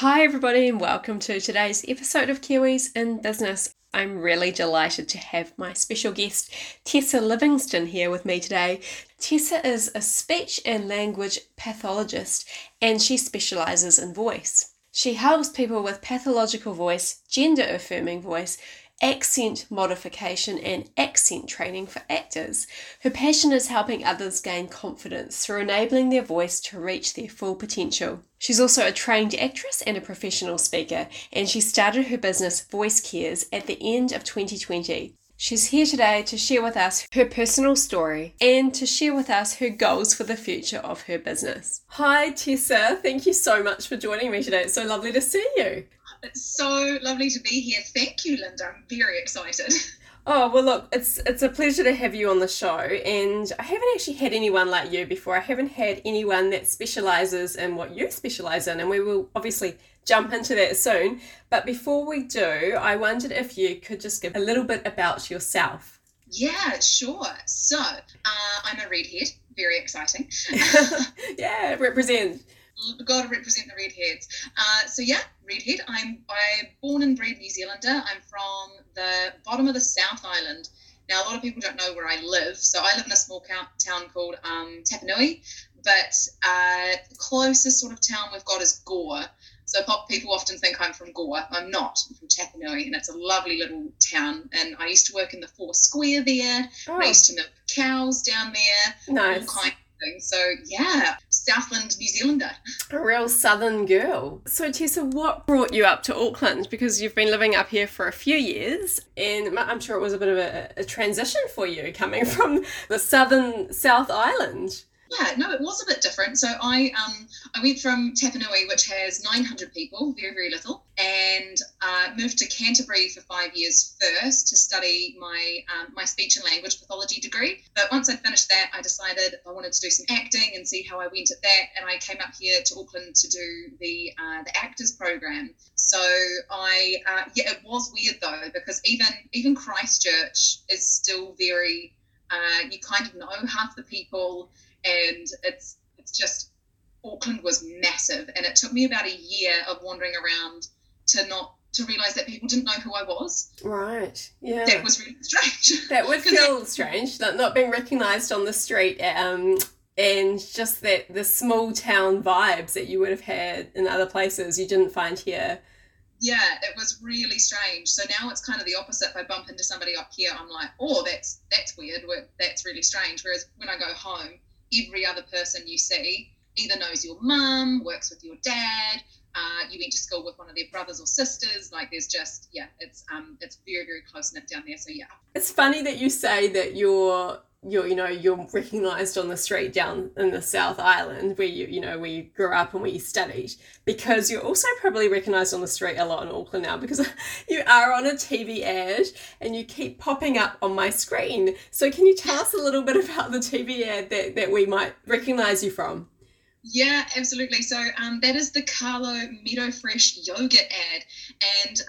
Hi everybody and welcome to today's episode of Kiwis in Business. I'm really delighted to have my special guest Tessa Livingston here with me today. Tessa is a speech and language pathologist and she specialises in voice. She helps people with pathological voice, gender affirming voice, accent modification and accent training for actors. Her passion is helping others gain confidence through enabling their voice to reach their full potential. She's also a trained actress and a professional speaker, and she started her business Voice Cares at the end of 2020. She's here today to share with us her personal story and to share with us her goals for the future of her business. Hi Tessa, thank you so much for joining me today. It's so lovely to see you. It's so lovely to be here. Thank you, Linda. I'm very excited. Oh, well, look, it's a pleasure to have you on the show. And I haven't actually had anyone like you before. I haven't had anyone that specialises in what you specialise in. And we will obviously jump into that soon. But before we do, I wondered if you could just give a little bit about yourself. Yeah, sure. So I'm a redhead. Very exciting. Yeah, represent. Got to represent the redheads. Redhead. I'm born and bred New Zealander. I'm from the bottom of the South Island. Now, a lot of people don't know where I live. So I live in a small town called Tapanui, but the closest sort of town we've got is Gore. So people often think I'm from Gore. I'm not. I'm from Tapanui, and it's a lovely little town. And I used to work in the 4 Square there. Oh. I used to milk cows down there. Nice. All kinds. So yeah, Southland New Zealander. A real southern girl. So Tessa, what brought you up to Auckland? Because you've been living up here for a few years and I'm sure it was a bit of a transition for you coming from the southern South Island. Yeah, no, it was a bit different. So I went from Tapanui, which has 900 people, very, very little, and moved to Canterbury for 5 years first to study my my speech and language pathology degree. But once I finished that, I decided I wanted to do some acting and see how I went at that. And I came up here to Auckland to do the actors program. So it was weird though, because even Christchurch is still very, you kind of know half the people. And it's just, Auckland was massive, and it took me about a year of wandering around to realise that people didn't know who I was. Right, yeah. That was really strange. That would feel strange, not being recognised on the street, and just that the small town vibes that you would have had in other places you didn't find here. Yeah, it was really strange. So now it's kind of the opposite. If I bump into somebody up here, I'm like, oh, that's weird. That's really strange. Whereas when I go home, every other person you see either knows your mum, works with your dad, you went to school with one of their brothers or sisters. Like there's just, yeah, it's very, very close knit down there. So yeah. It's funny that you say that you're recognised on the street down in the South Island where you grew up and where you studied, because you're also probably recognised on the street a lot in Auckland now because you are on a TV ad and you keep popping up on my screen. So can you tell us a little bit about the TV ad that we might recognise you from? Yeah, absolutely. So that is the Carlo Meadow Fresh yogurt ad, and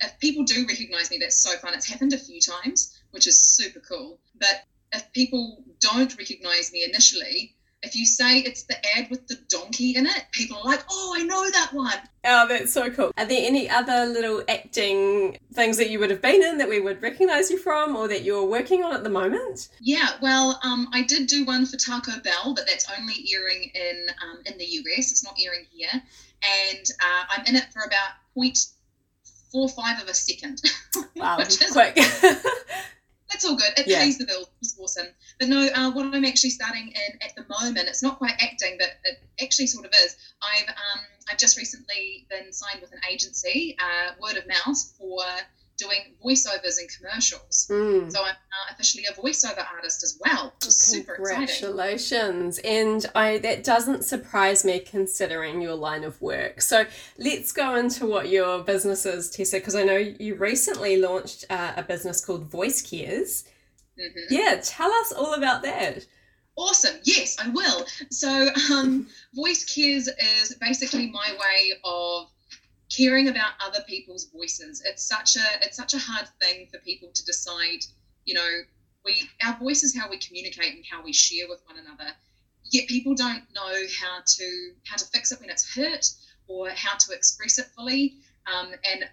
if people do recognise me, that's so fun. It's happened a few times, which is super cool. But if people don't recognise me initially, if you say it's the ad with the donkey in it, people are like, oh, I know that one. Oh, that's so cool. Are there any other little acting things that you would have been in that we would recognise you from or that you're working on at the moment? Yeah, well, I did do one for Taco Bell, but that's only airing in the US. It's not airing here. And I'm in it for about 0.45 of a second. Wow, which is quick. That's all good. It pays the bills. It's awesome. But no, what I'm actually starting in at the moment, it's not quite acting, but it actually sort of is. I've just recently been signed with an agency, Word of Mouth, for doing voiceovers in commercials. Mm. So I'm officially a voiceover artist as well, which is super exciting. Congratulations. And that doesn't surprise me considering your line of work. So let's go into what your business is, Tessa, because I know you recently launched a business called Voice Cares. Mm-hmm. Yeah, tell us all about that. Awesome. Yes, I will. So Voice Cares is basically my way of caring about other people's voices. It's such a hard thing for people to decide, our voice is how we communicate and how we share with one another, yet people don't know how to fix it when it's hurt or how to express it fully. And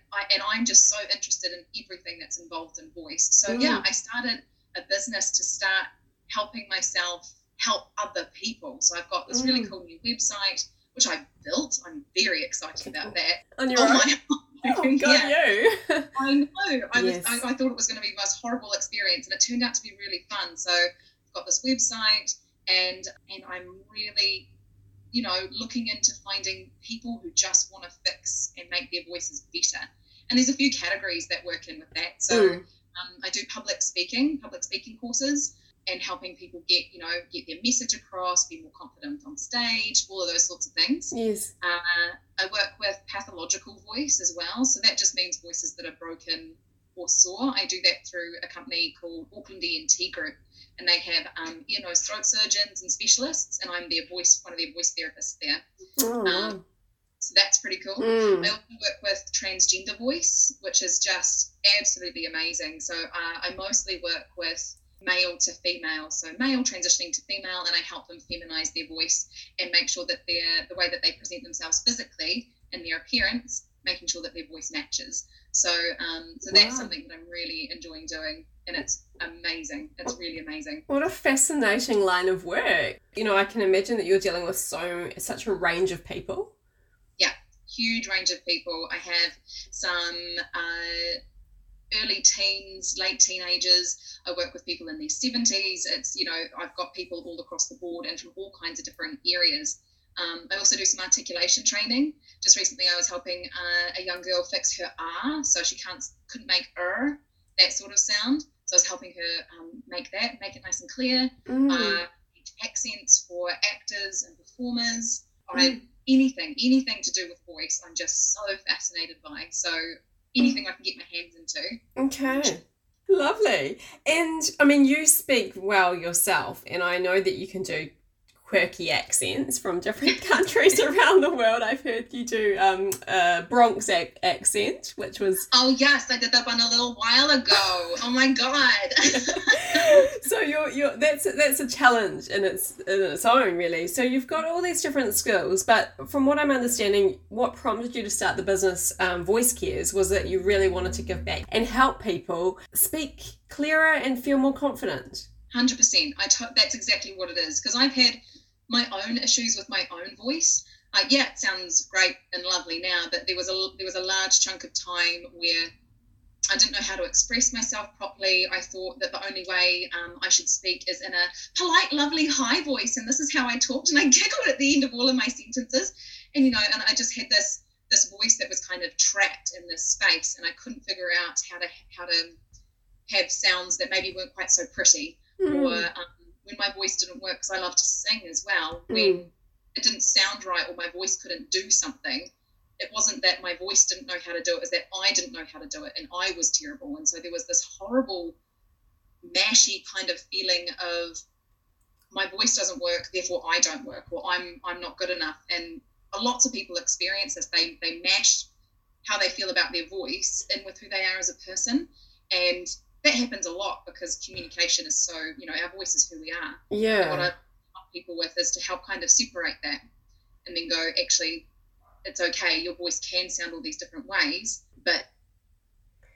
I'm just so interested in everything that's involved in voice. So yeah, I started a business to start helping myself help other people. So I've got this really cool new website, which I built. I'm very excited about that. On your own? Oh, God, you. I know. I thought it was going to be the most horrible experience, and it turned out to be really fun. So I've got this website, and I'm really, you know, looking into finding people who just want to fix and make their voices better. And there's a few categories that work in with that. So I do public speaking courses, and helping people get their message across, be more confident on stage, all of those sorts of things. Yes. I work with pathological voice as well. So that just means voices that are broken or sore. I do that through a company called Auckland ENT Group, and they have ear, nose, throat surgeons and specialists, and I'm one of their voice therapists there. So that's pretty cool. I also work with transgender voice, which is just absolutely amazing. So I mostly work with male to female, so male transitioning to female, and I help them feminize their voice and make sure that the way that they present themselves physically and their appearance, making sure that their voice matches. So that's something that I'm really enjoying doing, and it's amazing. It's really amazing. What a fascinating line of work. You know, I can imagine that you're dealing with such a range of people. Yeah, huge range of people. I have some early teens, late teenagers. I work with people in their 70s. It's, you know, I've got people all across the board and from all kinds of different areas. I also do some articulation training. Just recently I was helping a young girl fix her R, so she couldn't make that sort of sound. So I was helping her make it nice and clear. Accents for actors and performers. Anything to do with voice, I'm just so fascinated by. So anything I can get my hands into. Okay. Lovely. And I mean, you speak well yourself, and I know that you can do quirky accents from different countries around the world. I've heard you do a Bronx accent, which was... Oh yes, I did that one a little while ago. Oh my God. So you're that's a challenge in its own, really. So you've got all these different skills, but from what I'm understanding, what prompted you to start the business Voice Cares was that you really wanted to give back and help people speak clearer and feel more confident. 100%. That's exactly what it is, because I've had my own issues with my own voice. Yeah, it sounds great and lovely now, but there was a large chunk of time where I didn't know how to express myself properly. I thought that the only way I should speak is in a polite, lovely, high voice, and this is how I talked, and I giggled at the end of all of my sentences, and you know, and I just had this voice that was kind of trapped in this space, and I couldn't figure out how to have sounds that maybe weren't quite so pretty. Or when my voice didn't work, because I love to sing as well, when it didn't sound right or my voice couldn't do something, it wasn't that my voice didn't know how to do it, it was that I didn't know how to do it and I was terrible. And so there was this horrible, mashy kind of feeling of my voice doesn't work, therefore I don't work, or I'm not good enough. And lots of people experience this. They mash how they feel about their voice in with who they are as a person, and that happens a lot because communication is so, you know, our voice is who we are. Yeah. And what I help people with is to help kind of separate that and then go, actually, it's okay, your voice can sound all these different ways, but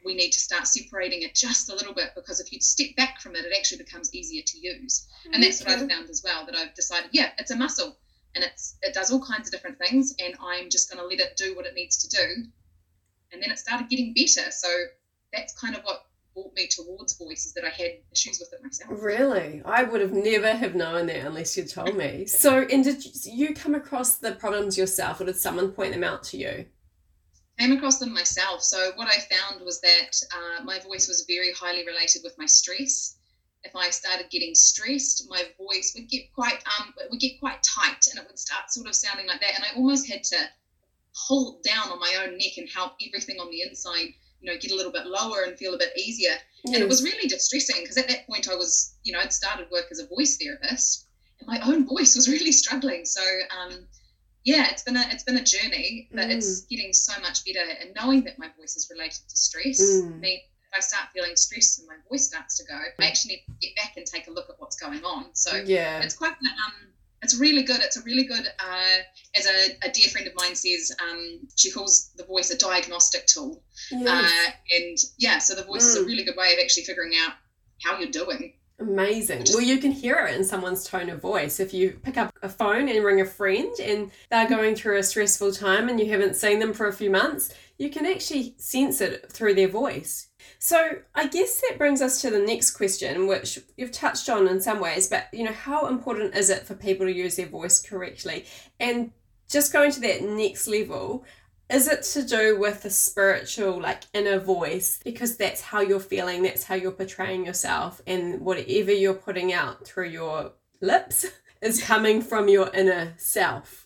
we need to start separating it just a little bit, because if you step back from it, it actually becomes easier to use. And that's what I've found as well, that I've decided, yeah, it's a muscle, and it does all kinds of different things, and I'm just going to let it do what it needs to do. And then it started getting better. So that's kind of what brought me towards voices, that I had issues with it myself. Really? I would have never have known that unless you told me. So, and did you come across the problems yourself, or did someone point them out to you? I came across them myself. So what I found was that my voice was very highly related with my stress. If I started getting stressed, my voice would get quite tight, and it would start sort of sounding like that. And I almost had to pull down on my own neck and help everything on the inside, you know, get a little bit lower and feel a bit easier. Yes. And it was really distressing, because at that point I was, you know, I'd started work as a voice therapist, and my own voice was really struggling. So, yeah, it's been a journey, but it's getting so much better. And knowing that my voice is related to stress, I mean, if I start feeling stressed and my voice starts to go, I actually need to get back and take a look at what's going on. So yeah, it's really good. It's a really good, as a dear friend of mine says, she calls the voice a diagnostic tool. Yes. And yeah, so the voice is a really good way of actually figuring out how you're doing. Amazing. Well, you can hear it in someone's tone of voice. If you pick up a phone and ring a friend and they're going through a stressful time and you haven't seen them for a few months, you can actually sense it through their voice. So I guess that brings us to the next question, which you've touched on in some ways, but you know, how important is it for people to use their voice correctly? And just going to that next level, is it to do with the spiritual, like inner voice, because that's how you're feeling, that's how you're portraying yourself, and whatever you're putting out through your lips is coming from your inner self?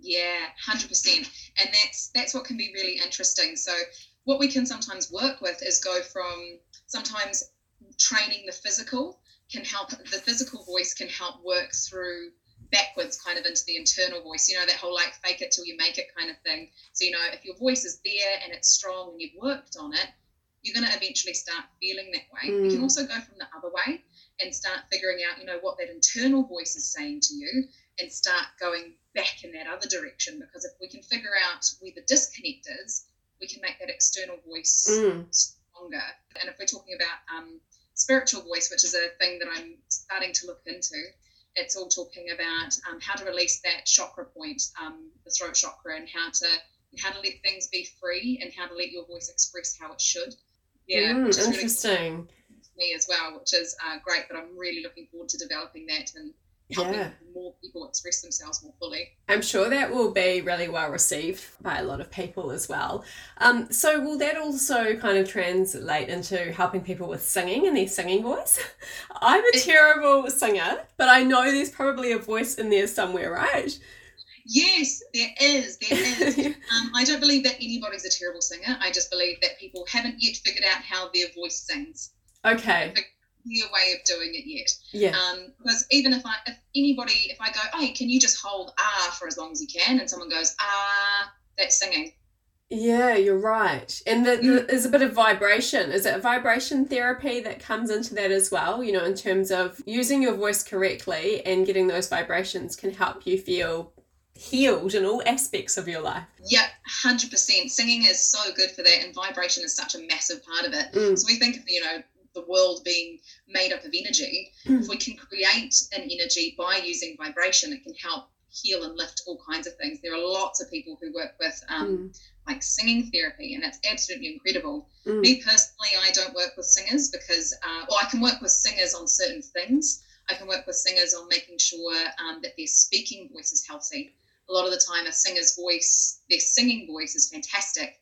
Yeah, 100%. And that's what can be really interesting. So what we can sometimes work with is go from sometimes training the physical can help, the physical voice can help work through backwards kind of into the internal voice, you know, that whole like fake it till you make it kind of thing. So, you know, if your voice is there and it's strong and you've worked on it, you're going to eventually start feeling that way. You can also go from the other way and start figuring out, you know, what that internal voice is saying to you and start going back in that other direction, because if we can figure out where the disconnect is, we can make that external voice stronger. And if we're talking about spiritual voice, which is a thing that I'm starting to look into, it's all talking about how to release that chakra point, the throat chakra, and how to let things be free and how to let your voice express how it should. Yeah, which is interesting. Really to me as well, which is great, but I'm really looking forward to developing that and helping more people express themselves more fully. I'm sure that will be really well received by a lot of people as well. So will that also kind of translate into helping people with singing and their singing voice? I'm a terrible singer, but I know there's probably a voice in there somewhere, right? Yes, there is. I don't believe that anybody's a terrible singer. I just believe that people haven't yet figured out how their voice sings. Okay. Your way of doing it yet. Yeah. Because even if I go, hey, can you just hold ah for as long as you can, and someone goes ah, that's singing. Yeah, you're right. And there's a bit of vibration. Is it vibration therapy that comes into that as well? You know, in terms of using your voice correctly and getting those vibrations can help you feel healed in all aspects of your life. Yeah, 100%. Singing is so good for that, and vibration is such a massive part of it. So we think of, you know, the world being made up of energy. If we can create an energy by using vibration, it can help heal and lift all kinds of things. There are lots of people who work with like singing therapy, and that's absolutely incredible. Me personally, I don't work with singers because I can work with singers on certain things. I can work with singers on making sure that their speaking voice is healthy. A lot of the time a singer's voice, their singing voice is fantastic,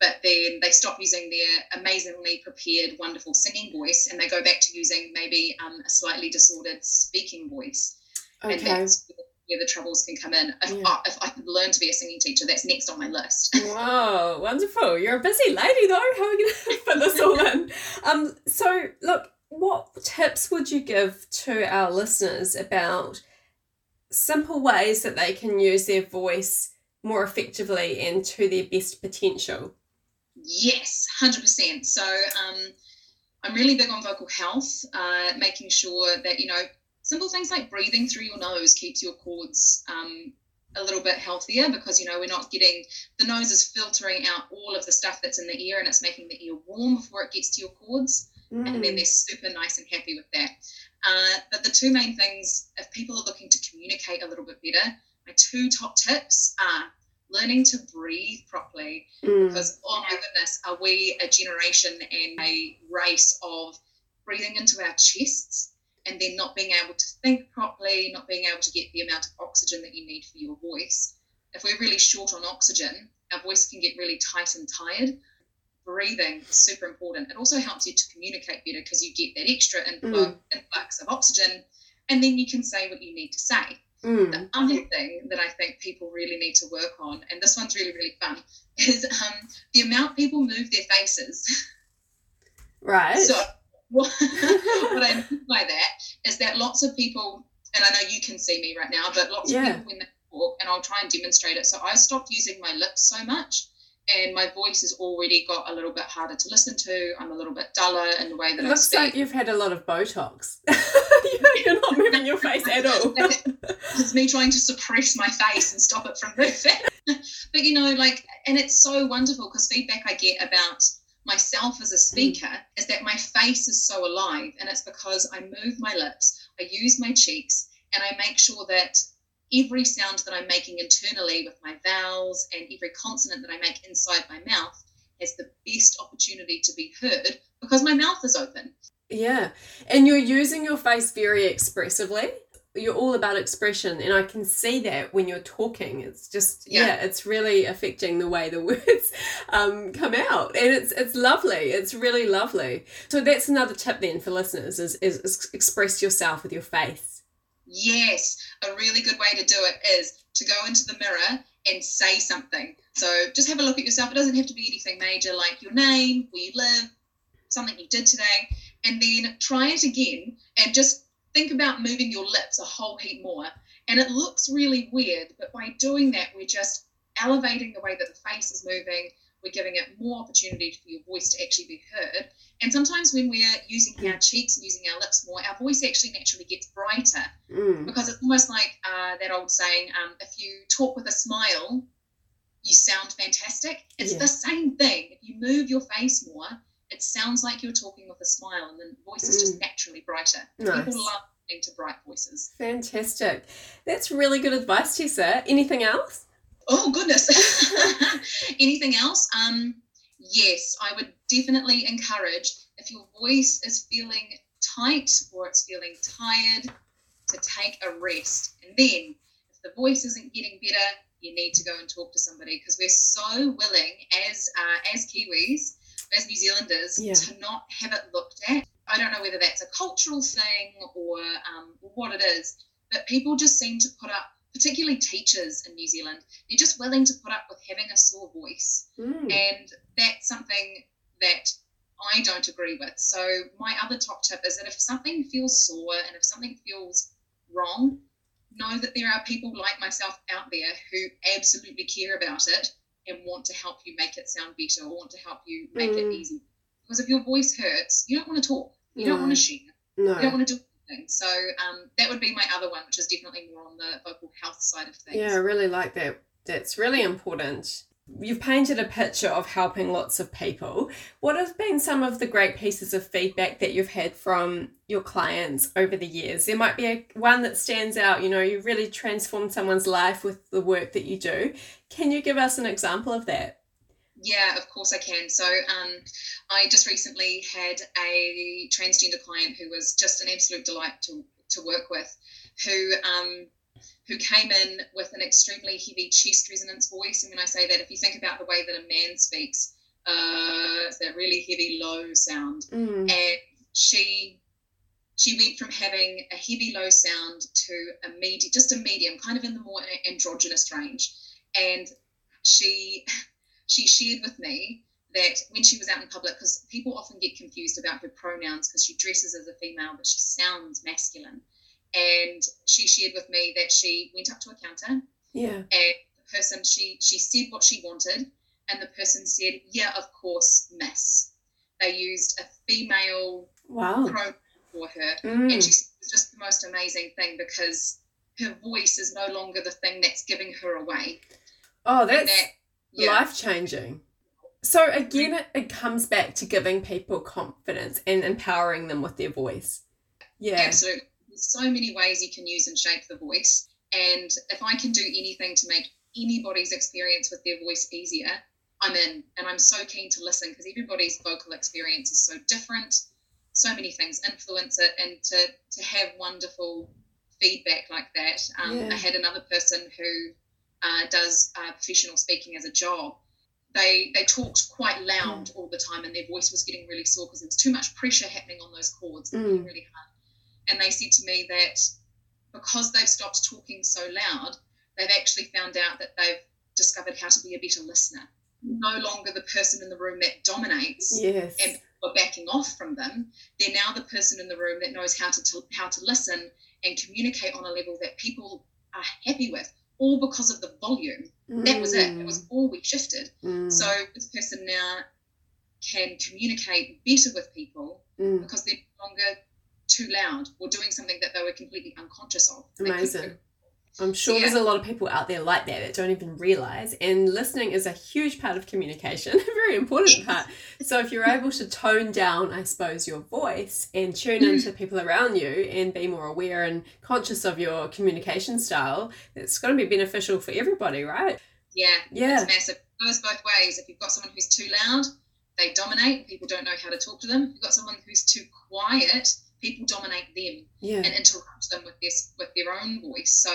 but then they stop using their amazingly prepared, wonderful singing voice, and they go back to using maybe a slightly disordered speaking voice. Okay. And that's where the troubles can come in. If I could learn to be a singing teacher, that's next on my list. Wow, wonderful. You're a busy lady, though. How are you going to put this all in? So, look, what tips would you give to our listeners about simple ways that they can use their voice more effectively and to their best potential? Yes, 100%. So I'm really big on vocal health, making sure that, you know, simple things like breathing through your nose keeps your cords a little bit healthier, because, you know, we're not getting, the nose is filtering out all of the stuff that's in the ear, and it's making the ear warm before it gets to your cords. And then they're super nice and happy with that. But the two main things, if people are looking to communicate a little bit better, my two top tips are learning to breathe properly, because, oh my goodness, are we a generation and a race of breathing into our chests and then not being able to think properly, not being able to get the amount of oxygen that you need for your voice. If we're really short on oxygen, our voice can get really tight and tired. Breathing is super important. It also helps you to communicate better because you get that extra influx of oxygen, and then you can say what you need to say. The other thing that I think people really need to work on, and this one's really, really fun, is the amount people move their faces. Right. So what I mean by that is that lots of people, and I know you can see me right now, but lots of people when they talk, and I'll try and demonstrate it. So I stopped using my lips so much, and my voice has already got a little bit harder to listen to. I'm a little bit duller in the way that I speak. It looks like you've had a lot of Botox. You're not moving your face at all. It's me trying to suppress my face and stop it from moving. But, and it's so wonderful because feedback I get about myself as a speaker is that my face is so alive, and it's because I move my lips, I use my cheeks, and I make sure that every sound that I'm making internally with my vowels and every consonant that I make inside my mouth has the best opportunity to be heard because my mouth is open. Yeah. And you're using your face very expressively. You're all about expression, and I can see that when you're talking. It's just, it's really affecting the way the words come out, and it's lovely. It's really lovely. So that's another tip then for listeners is express yourself with your face. Yes, a really good way to do it is to go into the mirror and say something. So just have a look at yourself. It doesn't have to be anything major, like your name, where you live, something you did today, and then try it again and just think about moving your lips a whole heap more. And it looks really weird, but by doing that, we're just elevating the way that the face is moving. We're giving it more opportunity for your voice to actually be heard. And sometimes when we're using our cheeks and using our lips more, our voice actually naturally gets brighter because it's almost like that old saying, if you talk with a smile, you sound fantastic. It's the same thing. If you move your face more, it sounds like you're talking with a smile, and then the voice is just naturally brighter. Nice. People love listening to bright voices. Fantastic. That's really good advice, Tessa. Anything else? Oh, goodness. Anything else? Yes, I would definitely encourage, if your voice is feeling tight or it's feeling tired, to take a rest. And then if the voice isn't getting better, you need to go and talk to somebody, because we're so willing as Kiwis, as New Zealanders, to not have it looked at. I don't know whether that's a cultural thing or what it is, but people just seem to put up, particularly teachers in New Zealand, they're just willing to put up with having a sore voice. And that's something that I don't agree with. So my other top tip is that if something feels sore and if something feels wrong, know that there are people like myself out there who absolutely care about it and want to help you make it sound better, or want to help you make it easy. Because if your voice hurts, you don't want to talk. You don't want to share. No. You don't want to do anything. So that would be my other one, which is definitely more on the vocal health side of things. Yeah, I really like that. That's really important. You've painted a picture of helping lots of people. What have been some of the great pieces of feedback that you've had from your clients over the years? There might be one that stands out. You really transformed someone's life with the work that you do. Can you give us an example of that? Yeah, of course I can. So I just recently had a transgender client who was just an absolute delight to work with, who came in with an extremely heavy chest resonance voice. And when I say that, if you think about the way that a man speaks, it's that really heavy, low sound. And she went from having a heavy, low sound to just a medium, kind of in the more androgynous range. And she shared with me that when she was out in public, because people often get confused about her pronouns because she dresses as a female, but she sounds masculine. And she shared with me that she went up to a counter. Yeah. And the person, she said what she wanted, and the person said, "Yeah, of course, miss." They used a female pronoun for her. And she said it was just the most amazing thing, because her voice is no longer the thing that's giving her away. Oh, that's life-changing. So again, it comes back to giving people confidence and empowering them with their voice. Yeah. Absolutely. There's so many ways you can use and shape the voice. And if I can do anything to make anybody's experience with their voice easier, I'm in. And I'm so keen to listen, because everybody's vocal experience is so different. So many things influence it. And to have wonderful feedback like that. I had another person who does professional speaking as a job. They talked quite loud all the time, and their voice was getting really sore because there was too much pressure happening on those chords. It was really hard. And they said to me that because they've stopped talking so loud, they've actually found out that they've discovered how to be a better listener. No longer the person in the room that dominates and people are backing off from them. They're now the person in the room that knows how to listen and communicate on a level that people are happy with, all because of the volume. That was it. It was all we shifted. So this person now can communicate better with people because they're no longer too loud or doing something that they were completely unconscious of. Amazing. I'm sure there's a lot of people out there like that don't even realise. And listening is a huge part of communication, a very important part. So if you're able to tone down, I suppose, your voice and tune into people around you and be more aware and conscious of your communication style, it's going to be beneficial for everybody, right? Yeah. It's massive. It goes both ways. If you've got someone who's too loud, they dominate. People don't know how to talk to them. If you've got someone who's too quiet, people dominate them and interrupt them with their own voice. So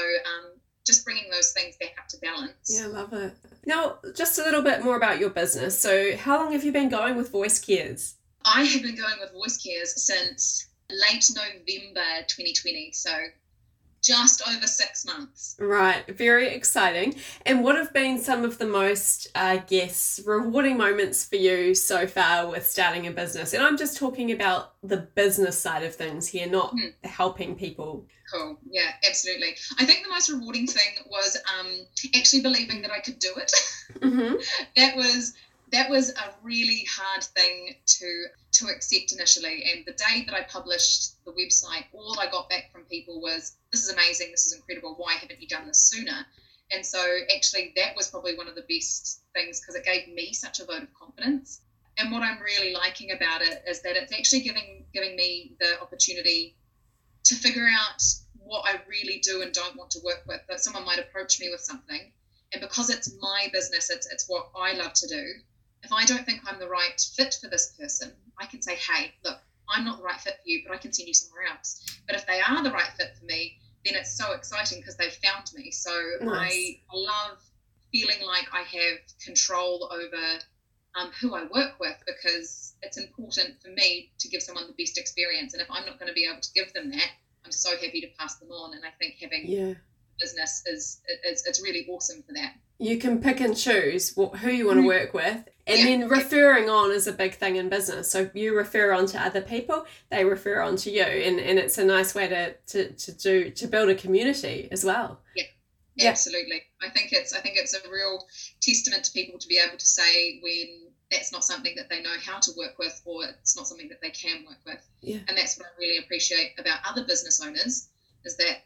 just bringing those things back up to balance. Yeah, I love it. Now, just a little bit more about your business. So how long have you been going with Voice Cares? I have been going with Voice Cares since late November 2020, so just over 6 months. Right, very exciting. And what have been some of the most, I guess, rewarding moments for you so far with starting a business? And I'm just talking about the business side of things here, not helping people. Cool, yeah, absolutely. I think the most rewarding thing was actually believing that I could do it. That was a really hard thing to accept initially. And the day that I published the website, all I got back from people was, "This is amazing, this is incredible, why haven't you done this sooner?" And so actually that was probably one of the best things because it gave me such a vote of confidence. And what I'm really liking about it is that it's actually giving me the opportunity to figure out what I really do and don't want to work with. That someone might approach me with something, and because it's my business, it's what I love to do, if I don't think I'm the right fit for this person, I can say, "Hey, look, I'm not the right fit for you, but I can send you somewhere else." But if they are the right fit for me, then it's so exciting because they've found me. So nice. I love feeling like I have control over who I work with, because it's important for me to give someone the best experience. And if I'm not going to be able to give them that, I'm so happy to pass them on. And I think having business it's really awesome for that. You can pick and choose who you want to work with. And then referring on is a big thing in business. So you refer on to other people, they refer on to you. And it's a nice way to build a community as well. Yeah, absolutely. I think it's a real testament to people to be able to say when that's not something that they know how to work with, or it's not something that they can work with. Yeah. And that's what I really appreciate about other business owners, is that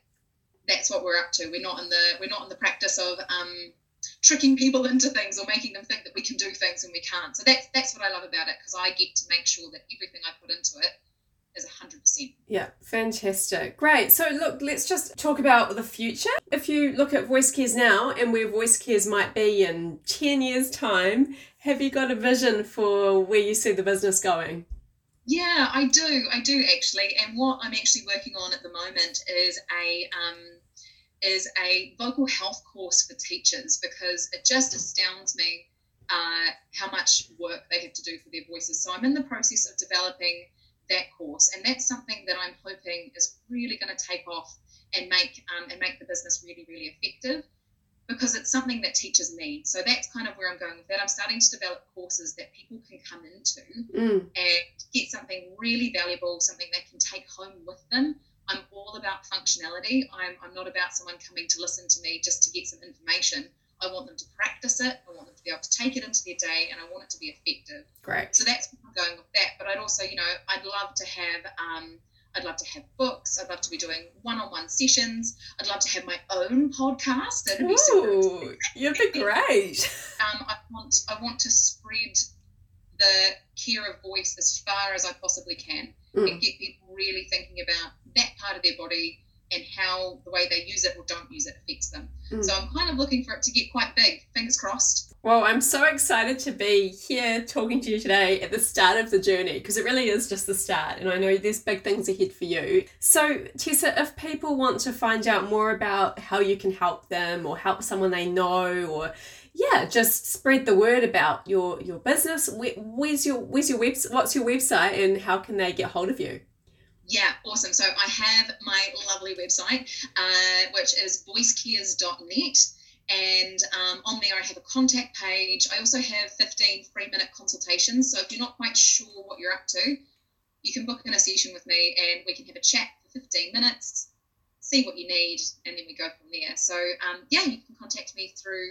that's what we're up to. We're not in the practice of tricking people into things or making them think that we can do things when we can't. So that's what I love about it, because I get to make sure that everything I put into it is 100%. Yeah, fantastic. Great. So look, let's just talk about the future. If you look at Voice Cares now and where Voice Cares might be in 10 years' time, have you got a vision for where you see the business going? Yeah, I do actually. And what I'm actually working on at the moment is a vocal health course for teachers, because it just astounds me how much work they have to do for their voices. So I'm in the process of developing that course, and that's something that I'm hoping is really going to take off and make the business really, really effective, because it's something that teachers need. So that's kind of where I'm going with that. I'm starting to develop courses that people can come into and get something really valuable, something they can take home with them. I'm all about functionality. I'm not about someone coming to listen to me just to get some information. I want them to practice it. I want them to be able to take it into their day, and I want it to be effective. Great. So that's where I'm going with that. But I'd also, I'd love to have books. I'd love to be doing one-on-one sessions. I'd love to have my own podcast. That'd be super exciting. You'd be great. I want to spread the care of voice as far as I possibly can and get people really thinking about that part of their body and how the way they use it or don't use it affects them. So I'm kind of looking for it to get quite big, fingers crossed. Well, I'm so excited to be here talking to you today at the start of the journey, because it really is just the start, and I know there's big things ahead for you. So Tessa, if people want to find out more about how you can help them or help someone they know, or just spread the word about your business, what's your website and how can they get hold of you? Yeah, awesome. So I have my lovely website, which is voicecares.net. And on there I have a contact page. I also have 15 free-minute consultations. So if you're not quite sure what you're up to, you can book in a session with me and we can have a chat for 15 minutes, see what you need, and then we go from there. So, you can contact me through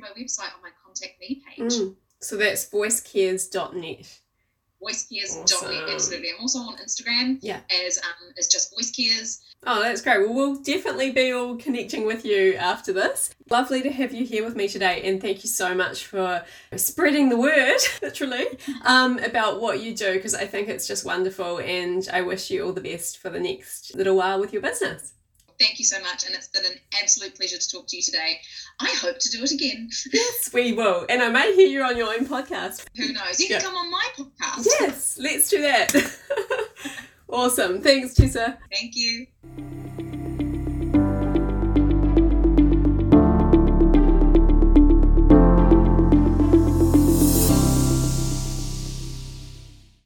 my website on my Contact Me page. Mm. So that's voicecares.net. Voicecares.net, awesome. Absolutely. I'm also on Instagram as just voicecares. Oh, that's great. Well, we'll definitely be all connecting with you after this. Lovely to have you here with me today, and thank you so much for spreading the word, literally, about what you do, because I think it's just wonderful, and I wish you all the best for the next little while with your business. Thank you so much, and it's been an absolute pleasure to talk to you today. I hope to do it again. Yes, we will, and I may hear you on your own podcast. Who knows? You can come on my podcast. Yes, let's do that. Awesome. Thanks, Tessa. Thank you.